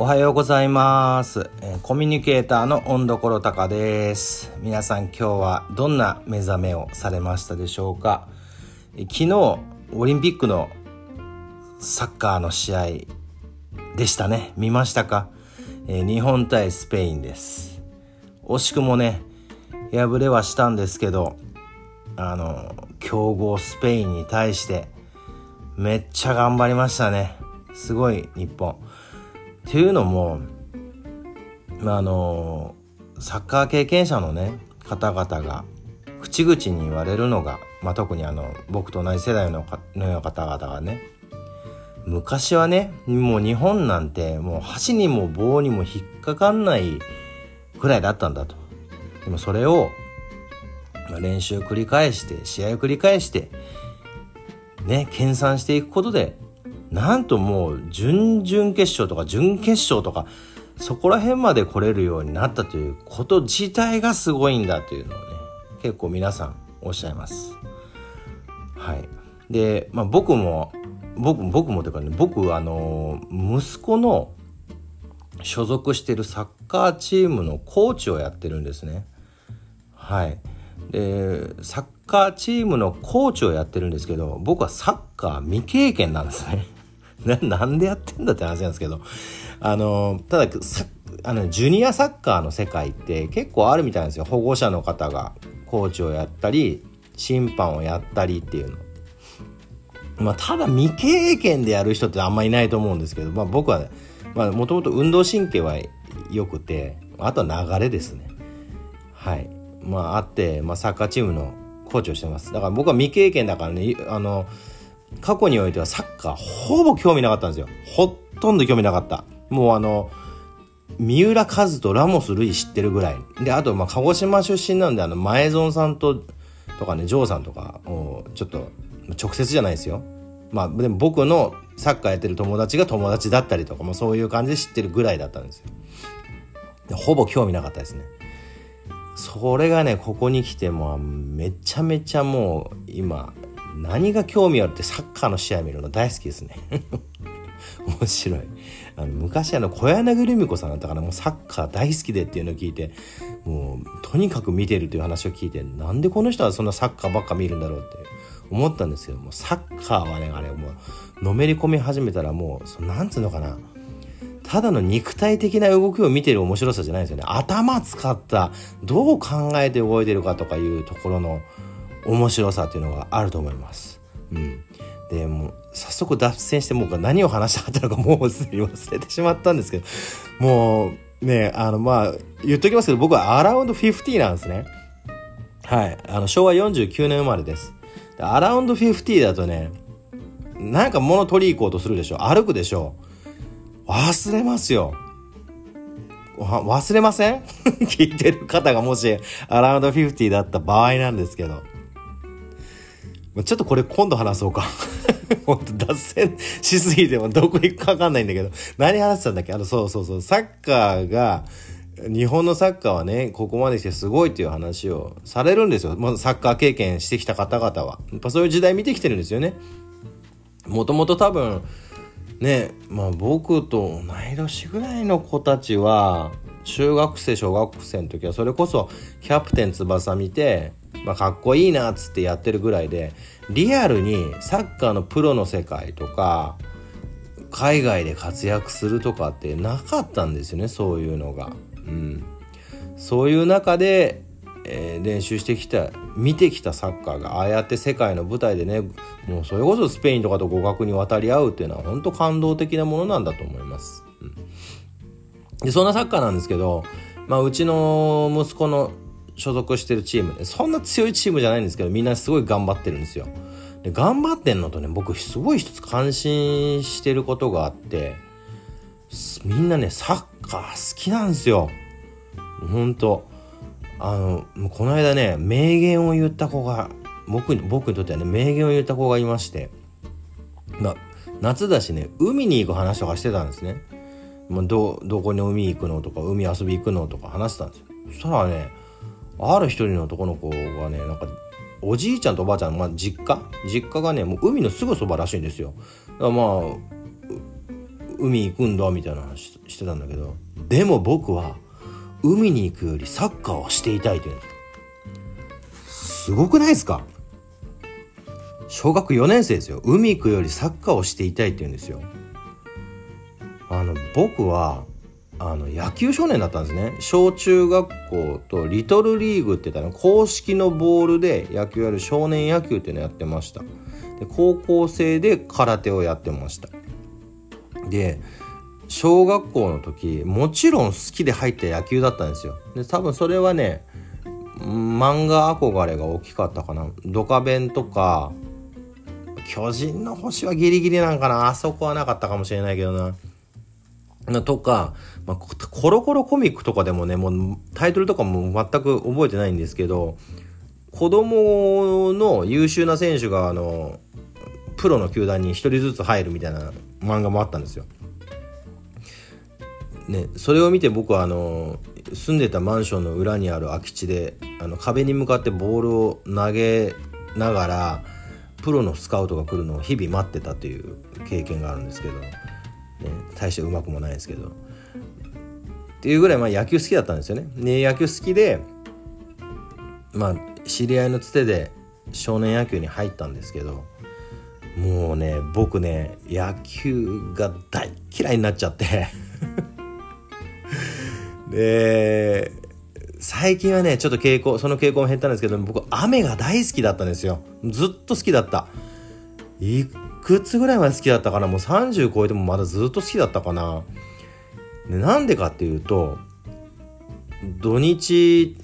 おはようございます。コミュニケーターの温所高です。皆さん今日はどんな目覚めをされましたでしょうか。昨日オリンピックのサッカーの試合でしたね。見ましたか？日本対スペインです。惜しくもね、敗れはしたんですけど、強豪スペインに対してめっちゃ頑張りましたね。すごい日本。っていうのも、サッカー経験者のね方々が口々に言われるのが、特に僕と同じ世代の方々がね、昔はね、もう日本なんてもう箸にも棒にも引っかかんないくらいだったんだと。でもそれを練習繰り返して試合繰り返してね、研鑽していくことで、なんともう準々決勝とか準決勝とかそこら辺まで来れるようになったということ自体がすごいんだというのをね、結構皆さんおっしゃいます。はい。で、僕息子の所属しているサッカーチームのコーチをやってるんですね。はい。で、サッカーチームのコーチをやってるんですけど、僕はサッカー未経験なんですね。なんでやってんだって話なんですけど、ただジュニアサッカーの世界って結構あるみたいなんですよ。保護者の方がコーチをやったり審判をやったりっていうの。ただ未経験でやる人ってあんまいないと思うんですけど、僕はもともと運動神経は良くて、あとは流れですね。はい。あって、サッカーチームのコーチをしてます。だから僕は未経験だからね、過去においてはサッカーほぼ興味なかったんですよ。ほとんど興味なかった。もう三浦和とラモス瑠衣知ってるぐらいで、あと鹿児島出身なんで、前園さんとかね、ジョーさんとかをちょっと直接じゃないですよ。でも僕のサッカーやってる友達が友達だったりとか、そういう感じで知ってるぐらいだったんですよ。で、ほぼ興味なかったですね。それがね、ここに来てもめちゃめちゃもう今何が興味あるって、サッカーの試合見るの大好きですね。面白い。昔小柳ルミ子さんだったから、もうサッカー大好きでっていうのを聞いて、もうとにかく見てるという話を聞いて、なんでこの人はそんなサッカーばっか見るんだろうって思ったんですけども、サッカーはね、あれもうのめり込み始めたら、もうなんつうのかな、ただの肉体的な動きを見てる面白さじゃないんですよね。頭使った、どう考えて動いてるかとかいうところの面白さっていうのがあると思います。でもう早速脱線して、もう何を話したかったのかもうすでに忘れてしまったんですけど、もうね、言っときますけど、僕はアラウンド50なんですね。はい。昭和49年生まれです。アラウンド50だとね、なんか物取り行こうとするでしょ、歩くでしょ、忘れますよ。忘れません？聞いてる方がもしアラウンド50だった場合なんですけど、ちょっとこれ今度話そうか。本当脱線しすぎてもどこ行くか分かんないんだけど、何話してたんだっけ？そう、サッカーが、日本のサッカーはね、ここまで来てすごいっていう話をされるんですよ。サッカー経験してきた方々はやっぱそういう時代見てきてるんですよね。もともと多分ね、僕と同い年ぐらいの子たちは中学生小学生の時はそれこそキャプテン翼見て、かっこいいなっつってやってるぐらいで、リアルにサッカーのプロの世界とか海外で活躍するとかってなかったんですよね、そういうのが。そういう中で、練習してきた見てきたサッカーがああやって世界の舞台でね、もうそれこそスペインとかと互角に渡り合うっていうのは本当感動的なものなんだと思います。で、そんなサッカーなんですけど、うちの息子の所属してるチームで、そんな強いチームじゃないんですけど、みんなすごい頑張ってるんですよ。で、頑張ってんのとね、僕すごい一つ感心してることがあって、みんなねサッカー好きなんですよ。本当この間ね、名言を言った子が、僕にとってはね、名言を言った子がいまして、夏だしね、海に行く話とかしてたんですね。どこに海行くのとか、海遊び行くのとか話してたんですよ。そしたらね、ある一人の男の子がね、なんかおじいちゃんとおばあちゃんの、実家がね、もう海のすぐそばらしいんですよ。だから海行くんだみたいな話してたんだけど、でも僕は海に行くよりサッカーをしていたいというの。すごくないですか？小学4年生ですよ。海行くよりサッカーをしていたいって言うんですよ。僕は野球少年だったんですね。小中学校とリトルリーグって言ったの公式のボールで野球やる少年野球っていうのやってました。で高校生で空手をやってました。で小学校の時もちろん好きで入った野球だったんですよ。で多分それはね漫画憧れが大きかったかな。ドカベンとか巨人の星はギリギリなんかな、あそこはなかったかもしれないけどなとか、コロコロコミックとかでもね、もうタイトルとかも全く覚えてないんですけど、子供の優秀な選手がプロの球団に一人ずつ入るみたいな漫画もあったんですよ、ね、それを見て僕は住んでたマンションの裏にある空き地で壁に向かってボールを投げながらプロのスカウトが来るのを日々待ってたという経験があるんですけど、ね、大してうまくもないですけどっていうぐらい野球好きだったんですよね。ね、野球好きで、知り合いのつてで少年野球に入ったんですけど、もうね僕ね野球が大嫌いになっちゃってで最近はねちょっとその傾向も減ったんですけど、僕雨が大好きだったんですよ。ずっと好きだった。いくつぐらいまで好きだったかな。もう30超えてもまだずっと好きだったかな。でなんでかっていうと土日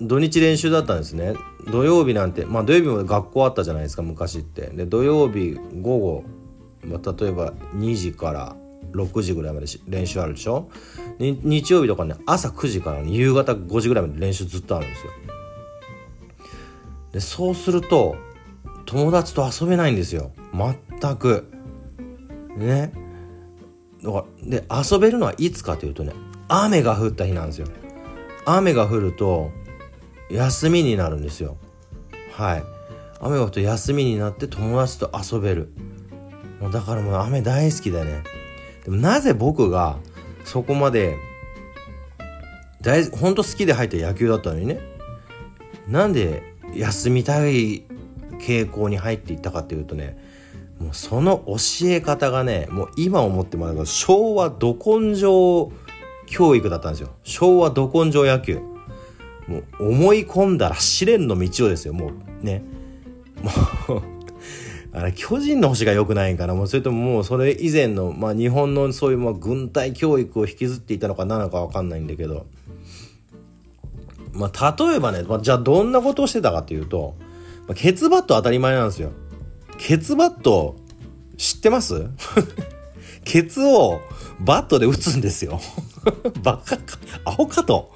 練習だったんですね。土曜日なんて土曜日も学校あったじゃないですか昔って。で土曜日午後、例えば2時から6時ぐらいまで練習あるでしょ。日曜日とかね朝9時から、夕方5時ぐらいまで練習ずっとあるんですよ。でそうすると友達と遊べないんですよ全くね。だからで遊べるのはいつかというとね雨が降った日なんですよ。雨が降ると休みになるんですよ。はい、雨が降ると休みになって友達と遊べる。だからもう雨大好きだね。でもなぜ僕がそこまで本当好きで入った野球だったのにね、なんで休みたい傾向に入っていったかっていうとね、もうその教え方がね、もう今思ってもらうと昭和ど根性教育だったんですよ。昭和ど根性野球、もう思い込んだら試練の道をですよ。もうねもう巨人の星が良くないんかな、もうそれとももうそれ以前の、日本のそういう軍隊教育を引きずっていたのか何なのか分かんないんだけど、例えばね、じゃあどんなことをしてたかというと、ケツバット当たり前なんですよ。ケツバット知ってますケツをバットで打つんですよバカかアホかと。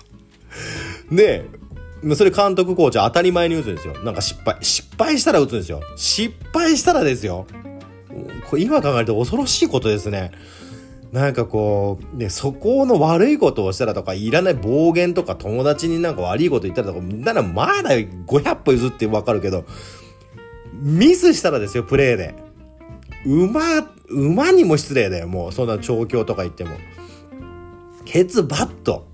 でそれ監督コーチ当たり前に打つんですよ。なんか失敗したら打つんですよ。失敗したらですよ。これ今考えると恐ろしいことですね。なんかこうね、そこの悪いことをしたらとか、いらない暴言とか、友達になんか悪いこと言ったらとか、ならまだ500歩譲ってわかるけど、ミスしたらですよプレーで。馬にも失礼だよ、もうそんな調教とか言っても。ケツバット。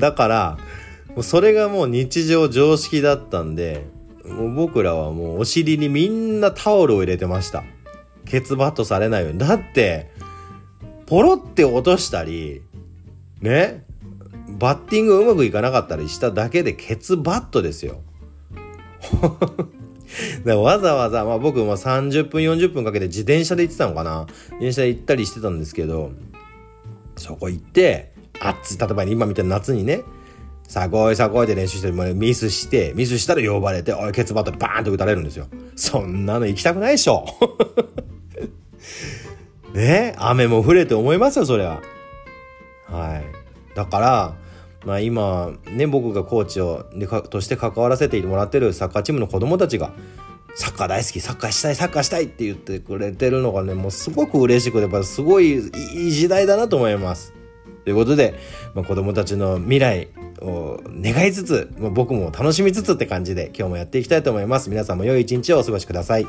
だからそれがもう日常常識だったんで、もう僕らはもうお尻にみんなタオルを入れてました。ケツバットされないように。だってポロって落としたりね、バッティングうまくいかなかったりしただけでケツバットですよわざわざ、僕も30分40分かけて自転車で行ってたのかな、自転車で行ったりしてたんですけど、そこ行って暑い、例えば今みたいな夏にね、さこいで練習してる、ミスしたら呼ばれて、おいケツバットバーンと打たれるんですよ。そんなの行きたくないでしょねえ、雨も降れて思いますよそれは。はい、だから今ね、僕がコーチをとして関わらせてもらってるサッカーチームの子供たちがサッカー大好き、サッカーしたいって言ってくれてるのがね、もうすごく嬉しくて、やっぱすごいいい時代だなと思います。ということで、子供たちの未来を願いつつ、僕も楽しみつつって感じで今日もやっていきたいと思います。皆さんも良い一日をお過ごしください。